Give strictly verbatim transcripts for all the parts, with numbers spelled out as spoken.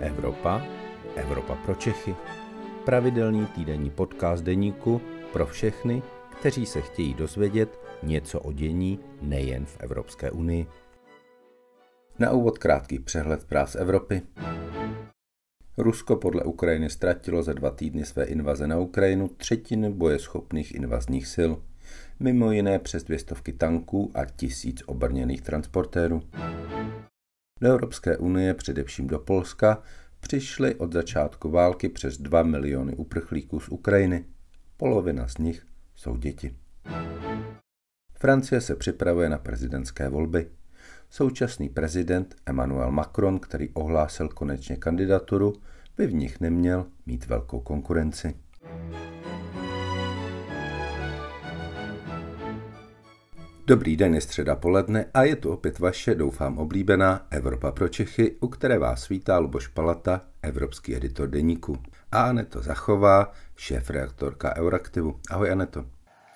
Evropa, Evropa pro Čechy. Pravidelný týdenní podcast deníku pro všechny, kteří se chtějí dozvědět něco o dění nejen v Evropské unii. Na úvod krátký přehled zpráv z Evropy. Rusko podle Ukrajiny ztratilo za dva týdny své invaze na Ukrajinu třetinu bojeschopných invazních sil, mimo jiné přes dvě stovky tanků a tisíc obrněných transportérů. Do Evropské unie, především do Polska, přišly od začátku války přes dva miliony uprchlíků z Ukrajiny. Polovina z nich jsou děti. Francie se připravuje na prezidentské volby. Současný prezident Emmanuel Macron, který ohlásil konečně kandidaturu, by v nich neměl mít velkou konkurenci. Dobrý den, je středa poledne a je tu opět vaše, doufám, oblíbená Evropa pro Čechy, u které vás vítá Luboš Palata, evropský editor deníku, a Aneto Zachová, šéfredaktorka Euractivu. Ahoj, Aneto.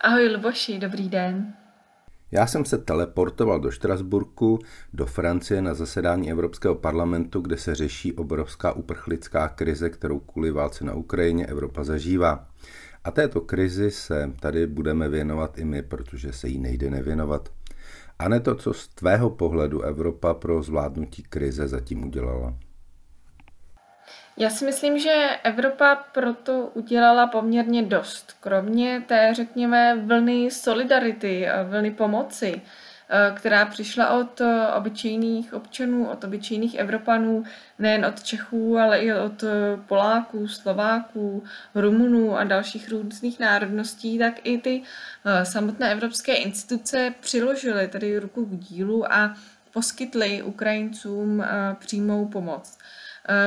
Ahoj, Luboši, dobrý den. Já jsem se teleportoval do Štrasburku, do Francie na zasedání Evropského parlamentu, kde se řeší obrovská uprchlická krize, kterou kvůli válce na Ukrajině Evropa zažívá. A této krizi se tady budeme věnovat i my, protože se jí nejde nevěnovat. A ne to, co z tvého pohledu Evropa pro zvládnutí krize zatím udělala. Já si myslím, že Evropa proto udělala poměrně dost. Kromě té, řekněme, vlny solidarity, vlny pomoci, která přišla od obyčejných občanů, od obyčejných Evropanů, nejen od Čechů, ale i od Poláků, Slováků, Rumunů a dalších různých národností, tak i ty samotné evropské instituce přiložily tedy ruku k dílu a poskytly Ukrajincům přímou pomoc.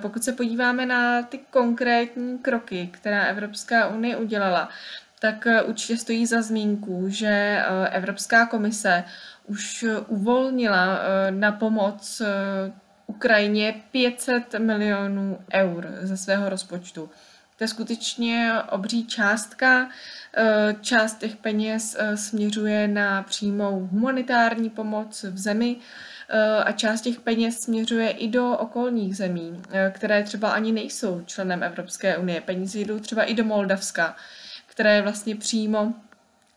Pokud se podíváme na ty konkrétní kroky, která Evropská unie udělala, tak určitě stojí za zmínku, že Evropská komise už uvolnila na pomoc Ukrajině pět set milionů eur ze svého rozpočtu. To je skutečně obří částka. Část těch peněz směřuje na přímou humanitární pomoc v zemi a část těch peněz směřuje i do okolních zemí, které třeba ani nejsou členem Evropské unie. Peníze jdou třeba i do Moldavska, které vlastně přímo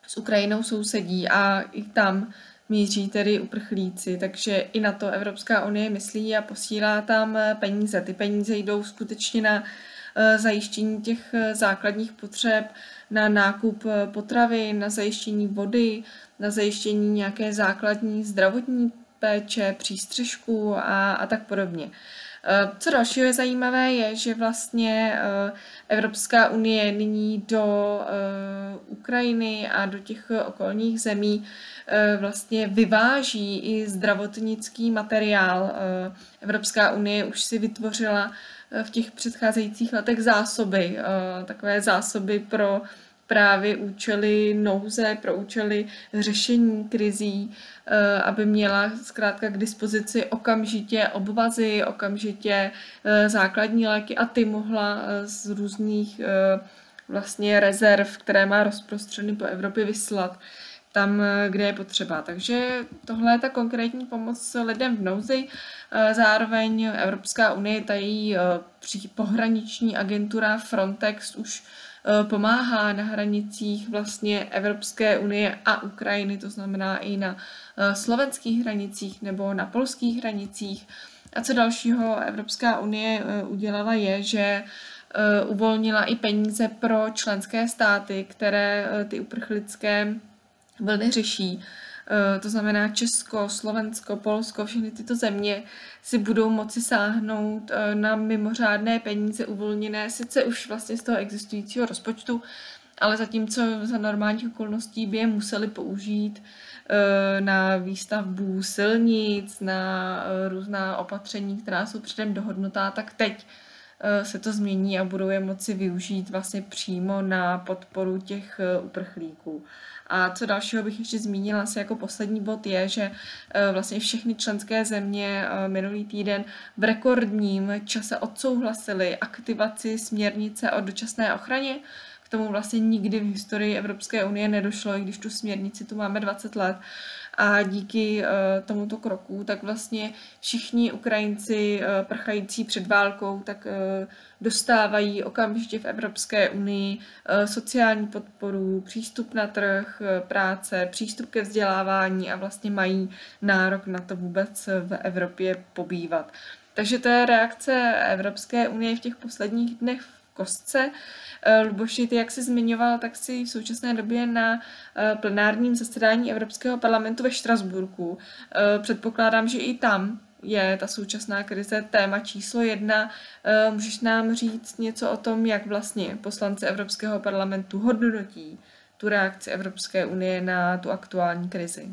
s Ukrajinou sousedí a i tam míří tedy uprchlíci, takže i na to Evropská unie myslí a posílá tam peníze. Ty peníze jdou skutečně na zajištění těch základních potřeb, na nákup potravin, na zajištění vody, na zajištění nějaké základní zdravotní péče, přístřešku a, a tak podobně. Co dalšího je zajímavé, je, že vlastně Evropská unie nyní do Ukrajiny a do těch okolních zemí vlastně vyváží i zdravotnický materiál. Evropská unie už si vytvořila v těch předcházejících letech zásoby, takové zásoby pro právě účely nouze, pro účely řešení krizí, aby měla zkrátka k dispozici okamžitě obvazy, okamžitě základní léky a ty mohla z různých vlastně rezerv, které má rozprostřeny po Evropě, vyslat tam, kde je potřeba. Takže tohle je ta konkrétní pomoc lidem v nouzi. Zároveň Evropská unie, ta její pohraniční agentura Frontex už pomáhá na hranicích vlastně Evropské unie a Ukrajiny, to znamená i na slovenských hranicích nebo na polských hranicích. A co dalšího Evropská unie udělala je, že uvolnila i peníze pro členské státy, které ty uprchlické vlny řeší. To znamená Česko, Slovensko, Polsko, všechny tyto země si budou moci sáhnout na mimořádné peníze uvolněné, sice už vlastně z toho existujícího rozpočtu, ale zatímco za normálních okolností by je museli použít na výstavbu silnic, na různá opatření, která jsou předem dohodnutá, tak teď se to změní a budou je moci využít vlastně přímo na podporu těch uprchlíků. A co dalšího bych ještě zmínila asi jako poslední bod je, že vlastně všechny členské země minulý týden v rekordním čase odsouhlasily aktivaci směrnice o dočasné ochraně, K tomu vlastně nikdy v historii Evropské unie nedošlo, i když tu směrnici tu máme dvacet let. A díky tomuto kroku, tak vlastně všichni Ukrajinci prchající před válkou, tak dostávají okamžitě v Evropské unii sociální podporu, přístup na trh práce, přístup ke vzdělávání a vlastně mají nárok na to vůbec v Evropě pobývat. Takže to je reakce Evropské unie v těch posledních dnech v kostce. Luboši, ty jak jsi zmiňoval, tak jsi v současné době na plenárním zasedání Evropského parlamentu ve Štrasburku. Předpokládám, že i tam je ta současná krize téma číslo jedna. Můžeš nám říct něco o tom, jak vlastně poslanci Evropského parlamentu hodnotí tu reakci Evropské unie na tu aktuální krizi?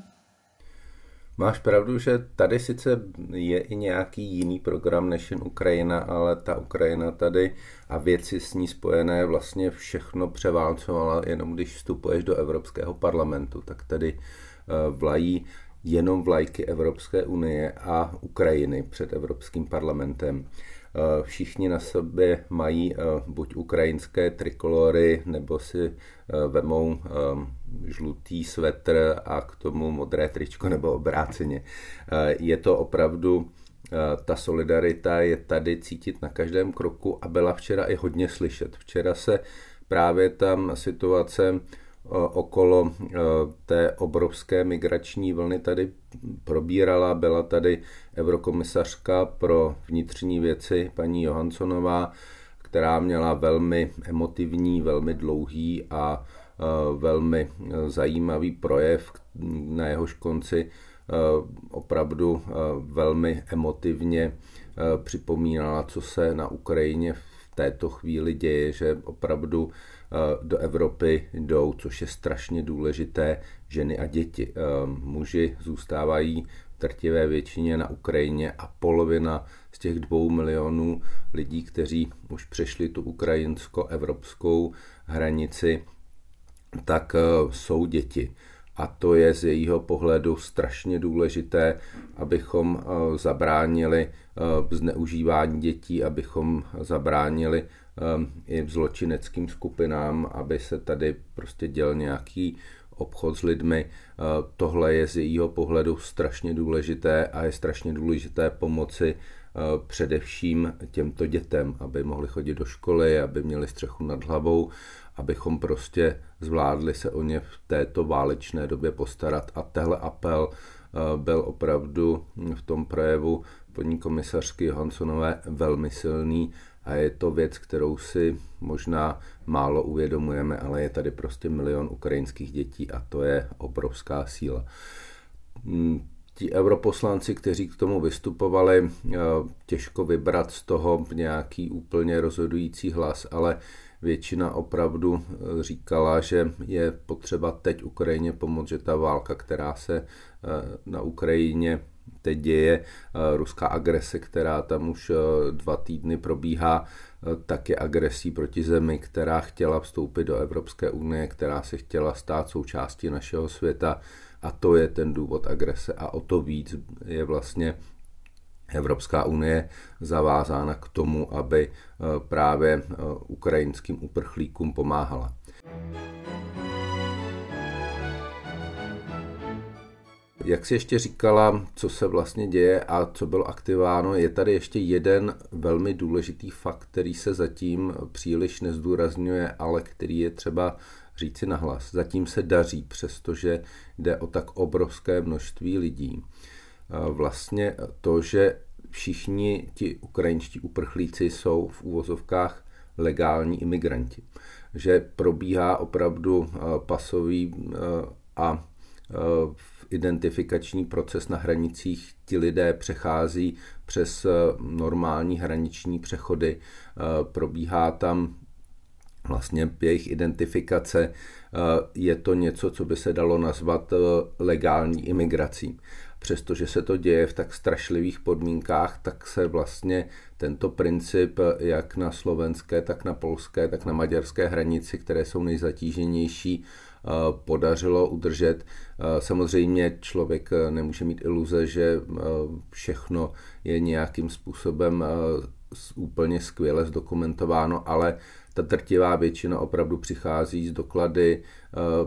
Máš pravdu, že tady sice je i nějaký jiný program než jen Ukrajina, ale ta Ukrajina tady a věci s ní spojené vlastně všechno převálcovala, jenom když vstupuješ do Evropského parlamentu, tak tady vlají jenom vlajky Evropské unie a Ukrajiny před Evropským parlamentem. Všichni na sobě mají buď ukrajinské trikolory, nebo si vemou žlutý svetr a k tomu modré tričko nebo obráceně. Je to opravdu, ta solidarita je tady cítit na každém kroku a byla včera i hodně slyšet. Včera se právě tam situace okolo té obrovské migrační vlny tady probírala, byla tady eurokomisařka pro vnitřní věci paní Johanssonová, která měla velmi emotivní, velmi dlouhý a velmi zajímavý projev, na jehož konci opravdu velmi emotivně připomínala, co se na Ukrajině v této chvíli děje, že opravdu do Evropy jdou, což je strašně důležité, ženy a děti. Muži zůstávají v drtivé většině na Ukrajině a polovina z těch dvou milionů lidí, kteří už přešli tu ukrajinsko-evropskou hranici, tak jsou děti. A to je z jejího pohledu strašně důležité, abychom zabránili zneužívání dětí, abychom zabránili i zločineckým skupinám, aby se tady prostě děl nějaký obchod s lidmi. Tohle je z jejího pohledu strašně důležité a je strašně důležité pomoci především těmto dětem, aby mohli chodit do školy, aby měli střechu nad hlavou, abychom prostě zvládli se o ně v této válečné době postarat. A tenhle apel byl opravdu v tom projevu paní komisařky Johanssonové velmi silný a je to věc, kterou si možná málo uvědomujeme, ale je tady prostě milion ukrajinských dětí a to je obrovská síla. Ti europoslanci, kteří k tomu vystupovali, těžko vybrat z toho nějaký úplně rozhodující hlas, ale většina opravdu říkala, že je potřeba teď Ukrajině pomoct, že ta válka, která se na Ukrajině teď děje, ruská agrese, která tam už dva týdny probíhá, tak je agresí proti zemi, která chtěla vstoupit do Evropské unie, která se chtěla stát součástí našeho světa. A to je ten důvod agrese a o to víc je vlastně Evropská unie zavázána k tomu, aby právě ukrajinským uprchlíkům pomáhala. Jak jsi ještě říkala, co se vlastně děje a co bylo aktivováno, je tady ještě jeden velmi důležitý fakt, který se zatím příliš nezdůrazňuje, ale který je třeba říci nahlas. Zatím se daří, přestože jde o tak obrovské množství lidí. Vlastně to, že všichni ti ukrajinští uprchlíci jsou v úvozovkách legální imigranti. Že probíhá opravdu pasový a identifikační proces na hranicích. Ti lidé přechází přes normální hraniční přechody. Probíhá tam vlastně jejich identifikace. Je to něco, co by se dalo nazvat legální imigrací. Přestože se to děje v tak strašlivých podmínkách, tak se vlastně tento princip jak na slovenské, tak na polské, tak na maďarské hranici, které jsou nejzatíženější, podařilo udržet. Samozřejmě člověk nemůže mít iluze, že všechno je nějakým způsobem úplně skvěle zdokumentováno, ale ta drtivá většina opravdu přichází z doklady,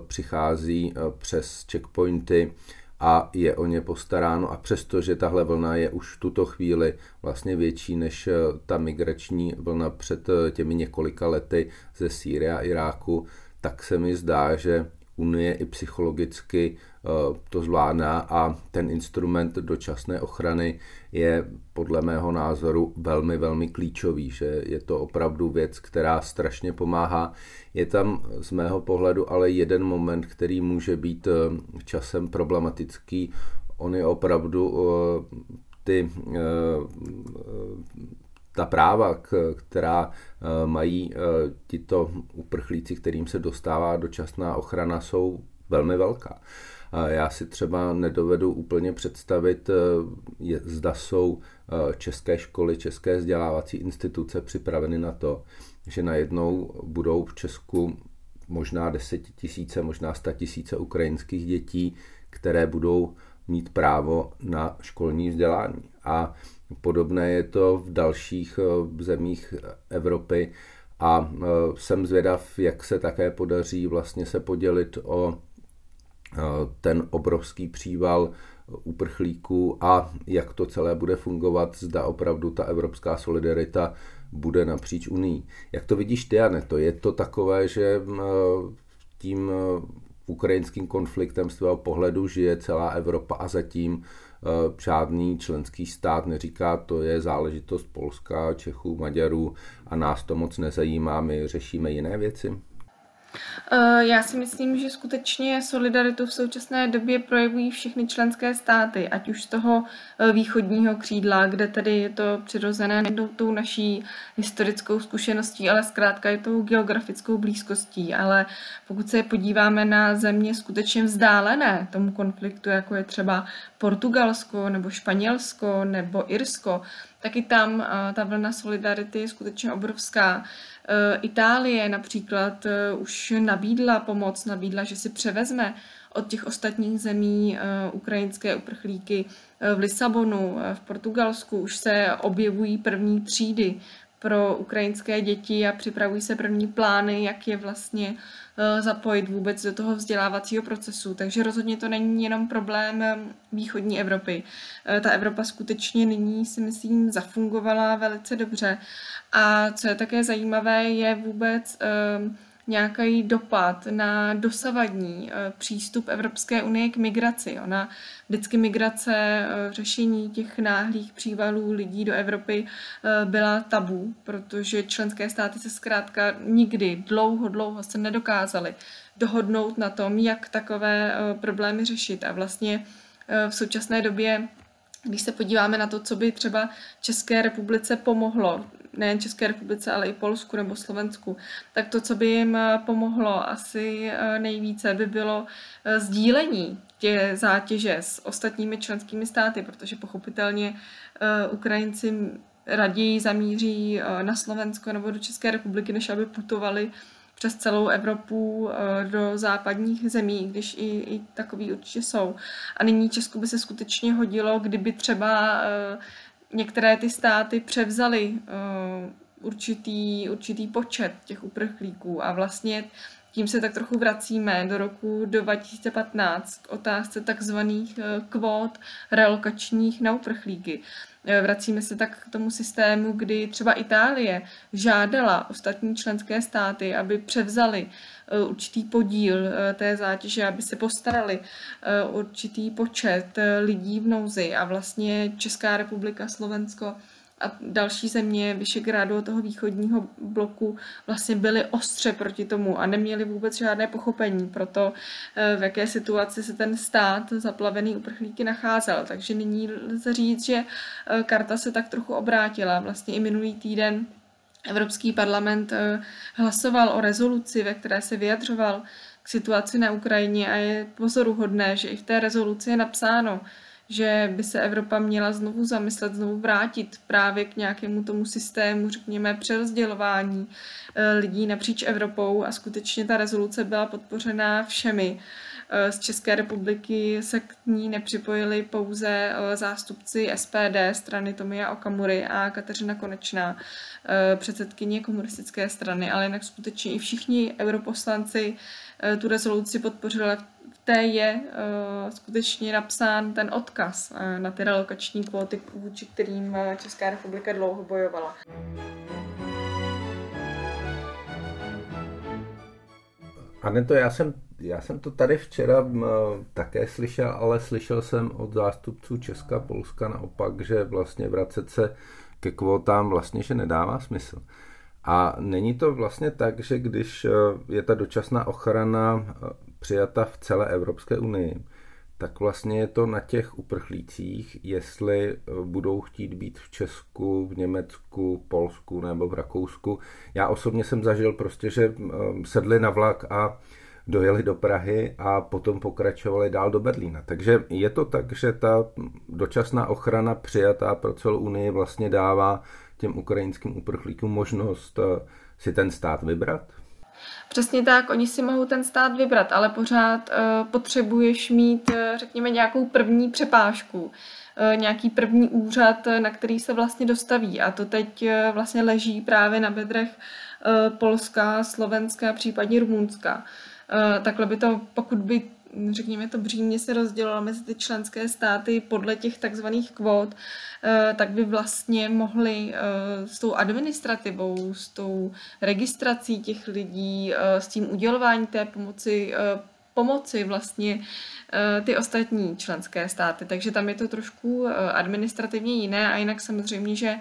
přichází přes checkpointy a je o ně postaráno. A přestože tahle vlna je už v tuto chvíli vlastně větší než ta migrační vlna před těmi několika lety ze Sýrie a Iráku, tak se mi zdá, že Unie i psychologicky to zvládá a ten instrument dočasné ochrany je podle mého názoru velmi, velmi klíčový, že je to opravdu věc, která strašně pomáhá. Je tam z mého pohledu ale jeden moment, který může být časem problematický. On je opravdu ty, ta práva, která mají tito uprchlíci, kterým se dostává dočasná ochrana, jsou velmi velká. Já si třeba nedovedu úplně představit, zda jsou české školy, české vzdělávací instituce připraveny na to, že najednou budou v Česku možná desetitisíce, možná statisíce ukrajinských dětí, které budou mít právo na školní vzdělání. A podobné je to v dalších zemích Evropy a jsem zvědav, jak se také podaří vlastně se podělit o ten obrovský příval uprchlíků a jak to celé bude fungovat, zda opravdu ta evropská solidarita bude napříč Unii. Jak to vidíš ty, Aneto? Je to takové, že tím ukrajinským konfliktem z tvého pohledu žije celá Evropa a zatím žádný členský stát neříká, to je záležitost Polska, Čechů, Maďarů a nás to moc nezajímá, my řešíme jiné věci? Já si myslím, že skutečně solidaritu v současné době projevují všechny členské státy, ať už z toho východního křídla, kde tedy je to přirozené nejenom tou naší historickou zkušeností, ale zkrátka i tou geografickou blízkostí. Ale pokud se podíváme na země skutečně vzdálené tomu konfliktu, jako je třeba Portugalsko nebo Španělsko nebo Irsko, tak i tam ta vlna solidarity je skutečně obrovská. Itálie například už nabídla pomoc, nabídla, že si převezme od těch ostatních zemí ukrajinské uprchlíky. V Lisabonu, v Portugalsku už se objevují první třídy pro ukrajinské děti a připravují se první plány, jak je vlastně zapojit vůbec do toho vzdělávacího procesu. Takže rozhodně to není jenom problém východní Evropy. Ta Evropa skutečně nyní, si myslím, zafungovala velice dobře. A co je také zajímavé, je vůbec nějaký dopad na dosavadní přístup Evropské unie k migraci. Ona vždycky migrace, řešení těch náhlých přívalů lidí do Evropy byla tabu, protože členské státy se zkrátka nikdy dlouho, dlouho se nedokázaly dohodnout na tom, jak takové problémy řešit. A vlastně v současné době, když se podíváme na to, co by třeba České republice pomohlo, nejen České republice, ale i Polsku nebo Slovensku, tak to, co by jim pomohlo asi nejvíce, by bylo sdílení tě zátěže s ostatními členskými státy, protože pochopitelně Ukrajinci raději zamíří na Slovensko nebo do České republiky, než aby putovali přes celou Evropu do západních zemí, když i, i takový určitě jsou. A nyní Česku by se skutečně hodilo, kdyby třeba některé ty státy převzaly určitý, určitý počet těch uprchlíků a vlastně tím se tak trochu vracíme do roku dva tisíce patnáct k otázce takzvaných kvót relokačních na uprchlíky. Vracíme se tak k tomu systému, kdy třeba Itálie žádala ostatní členské státy, aby převzali určitý podíl té zátěže, aby se postarali určitý počet lidí v nouzi a vlastně Česká republika, Slovensko a další země Visegrádu, toho východního bloku, vlastně byly ostře proti tomu a neměly vůbec žádné pochopení pro to, v jaké situaci se ten stát zaplavený uprchlíky nacházel. Takže nyní lze říct, že karta se tak trochu obrátila. Vlastně i minulý týden Evropský parlament hlasoval o rezoluci, ve které se vyjadřoval k situaci na Ukrajině a je pozoruhodné, že i v té rezoluci je napsáno, že by se Evropa měla znovu zamyslet, znovu vrátit právě k nějakému tomu systému, řekněme, přerozdělování lidí napříč Evropou a skutečně ta rezoluce byla podpořená všemi. Z České republiky se k ní nepřipojili pouze zástupci S P D, strany Tomia Okamury, a Kateřina Konečná, předsedkyně komunistické strany, ale jinak skutečně i všichni europoslanci tu rezoluci podpořili. V té je skutečně napsán ten odkaz na ty relokační kvóty, vůči kterým Česká republika dlouho bojovala. Aneto, já jsem, já jsem to tady včera také slyšel, ale slyšel jsem od zástupců Česka, Polska naopak, že vlastně vracet se ke kvótám vlastně, že nedává smysl. A není to vlastně tak, že když je ta dočasná ochrana přijata v celé Evropské unii, tak vlastně je to na těch uprchlících, jestli budou chtít být v Česku, v Německu, Polsku nebo v Rakousku. Já osobně jsem zažil prostě, že sedli na vlak a dojeli do Prahy a potom pokračovali dál do Berlína. Takže je to tak, že ta dočasná ochrana přijatá pro celou unii vlastně dává těm ukrajinským uprchlíkům možnost si ten stát vybrat? Přesně tak, oni si mohou ten stát vybrat, ale pořád uh, potřebuješ mít, uh, řekněme, nějakou první přepážku, uh, nějaký první úřad, na který se vlastně dostaví. A to teď uh, vlastně leží právě na bedrech uh, Polska, Slovenska, případně Rumunska. Uh, takhle by to, pokud by, řekněme, to břímě se rozdělilo mezi ty členské státy podle těch takzvaných kvót, tak by vlastně mohli s tou administrativou, s tou registrací těch lidí, s tím udělování té pomoci, pomoci vlastně ty ostatní členské státy. Takže tam je to trošku administrativně jiné a jinak samozřejmě, že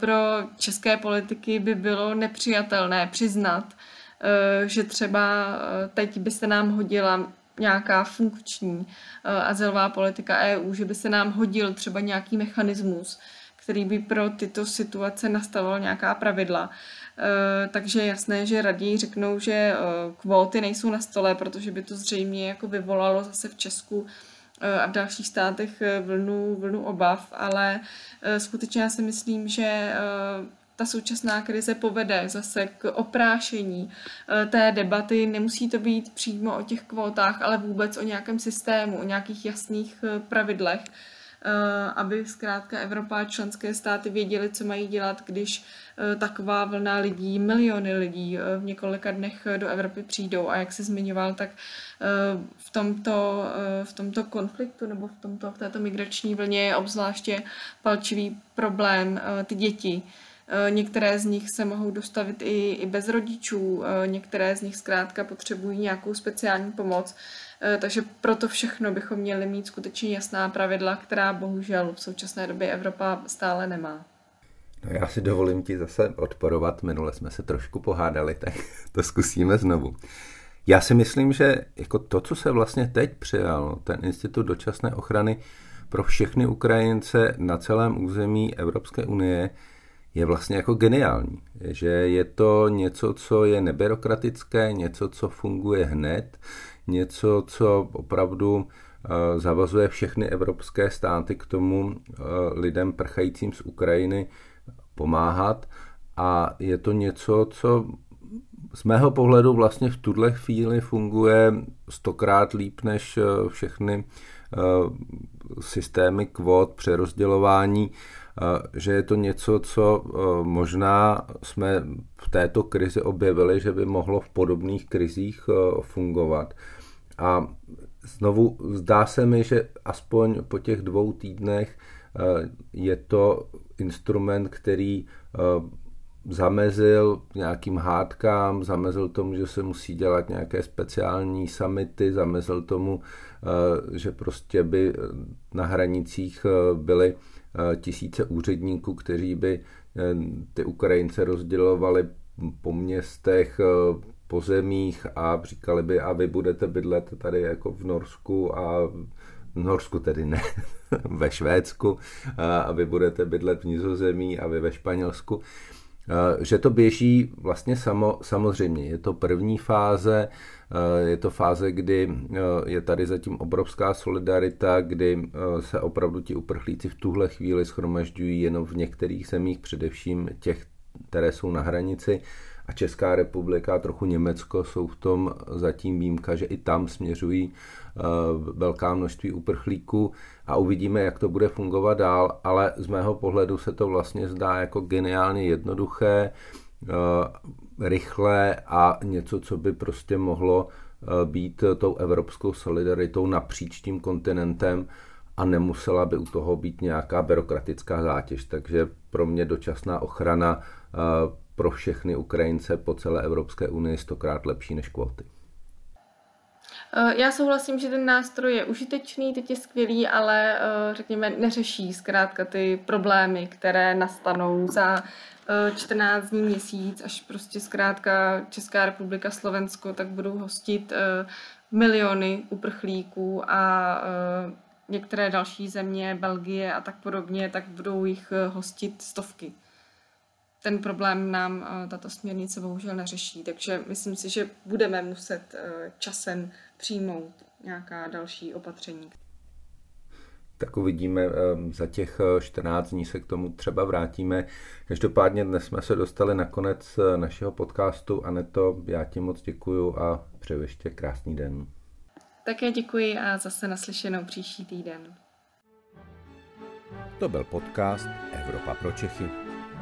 pro české politiky by bylo nepřijatelné přiznat, že třeba teď by se nám hodila nějaká funkční azylová politika E U, že by se nám hodil třeba nějaký mechanismus, který by pro tyto situace nastavoval nějaká pravidla. Takže jasné, že raději řeknou, že kvóty nejsou na stole, protože by to zřejmě jako vyvolalo zase v Česku a v dalších státech vlnu, vlnu obav, ale skutečně já si myslím, že ta současná krize povede zase k oprášení té debaty. Nemusí to být přímo o těch kvótách, ale vůbec o nějakém systému, o nějakých jasných pravidlech, aby zkrátka Evropa a členské státy věděly, co mají dělat, když taková vlna lidí, miliony lidí v několika dnech do Evropy přijdou. A jak se zmiňoval, tak v tomto, v tomto konfliktu nebo v, tomto, v této migrační vlně je obzvláště palčivý problém ty děti. Některé z nich se mohou dostavit i, i bez rodičů, některé z nich zkrátka potřebují nějakou speciální pomoc, takže proto všechno bychom měli mít skutečně jasná pravidla, která bohužel v současné době Evropa stále nemá. No já si dovolím ti zase odporovat, minule jsme se trošku pohádali, tak to zkusíme znovu. Já si myslím, že jako to, co se vlastně teď přijal, ten institut dočasné ochrany pro všechny Ukrajince na celém území Evropské unie, je vlastně jako geniální, že je to něco, co je nebyrokratické, něco, co funguje hned, něco, co opravdu zavazuje všechny evropské státy k tomu lidem prchajícím z Ukrajiny pomáhat, a je to něco, co z mého pohledu vlastně v tuhle chvíli funguje stokrát líp než všechny systémy kvót, přerozdělování, že je to něco, co možná jsme v této krizi objevili, že by mohlo v podobných krizích fungovat. A znovu zdá se mi, že aspoň po těch dvou týdnech je to instrument, který zamezil nějakým hádkám, zamezil tomu, že se musí dělat nějaké speciální summity, zamezil tomu, že prostě by na hranicích byly tisíce úředníků, kteří by ty Ukrajince rozdělovali po městech, po zemích a říkali by, a vy budete bydlet tady jako v Norsku a v Norsku tedy ne, ve Švédsku, a vy budete bydlet v Nizozemí a vy ve Španělsku. Že to běží vlastně samo, samozřejmě. Je to první fáze, je to fáze, kdy je tady zatím obrovská solidarita, kdy se opravdu ti uprchlíci v tuhle chvíli shromažďují jenom v některých zemích, především těch, které jsou na hranici, a Česká republika a trochu Německo jsou v tom zatím výjimka, že i tam směřují velká množství uprchlíků a uvidíme, jak to bude fungovat dál, ale z mého pohledu se to vlastně zdá jako geniálně jednoduché, rychlé a něco, co by prostě mohlo být tou evropskou solidaritou napříč tím kontinentem a nemusela by u toho být nějaká byrokratická zátěž. Takže pro mě dočasná ochrana pro všechny Ukrajince po celé Evropské unii stokrát lepší než kvóty. Já souhlasím, že ten nástroj je užitečný, teď je skvělý, ale řekněme, neřeší zkrátka ty problémy, které nastanou za čtrnáct dní, měsíc, až prostě zkrátka Česká republika, Slovensko, tak budou hostit miliony uprchlíků a některé další země, Belgie a tak podobně, tak budou jich hostit stovky. Ten problém nám tato směrnice bohužel neřeší, takže myslím si, že budeme muset časem přijmout nějaká další opatření. Tak uvidíme, za těch čtrnáct dní se k tomu třeba vrátíme. Každopádně dnes jsme se dostali na konec našeho podcastu. Aneto, já ti moc děkuju a přeju ještě krásný den. Také děkuji a zase naslyšenou příští týden. To byl podcast Evropa pro Čechy.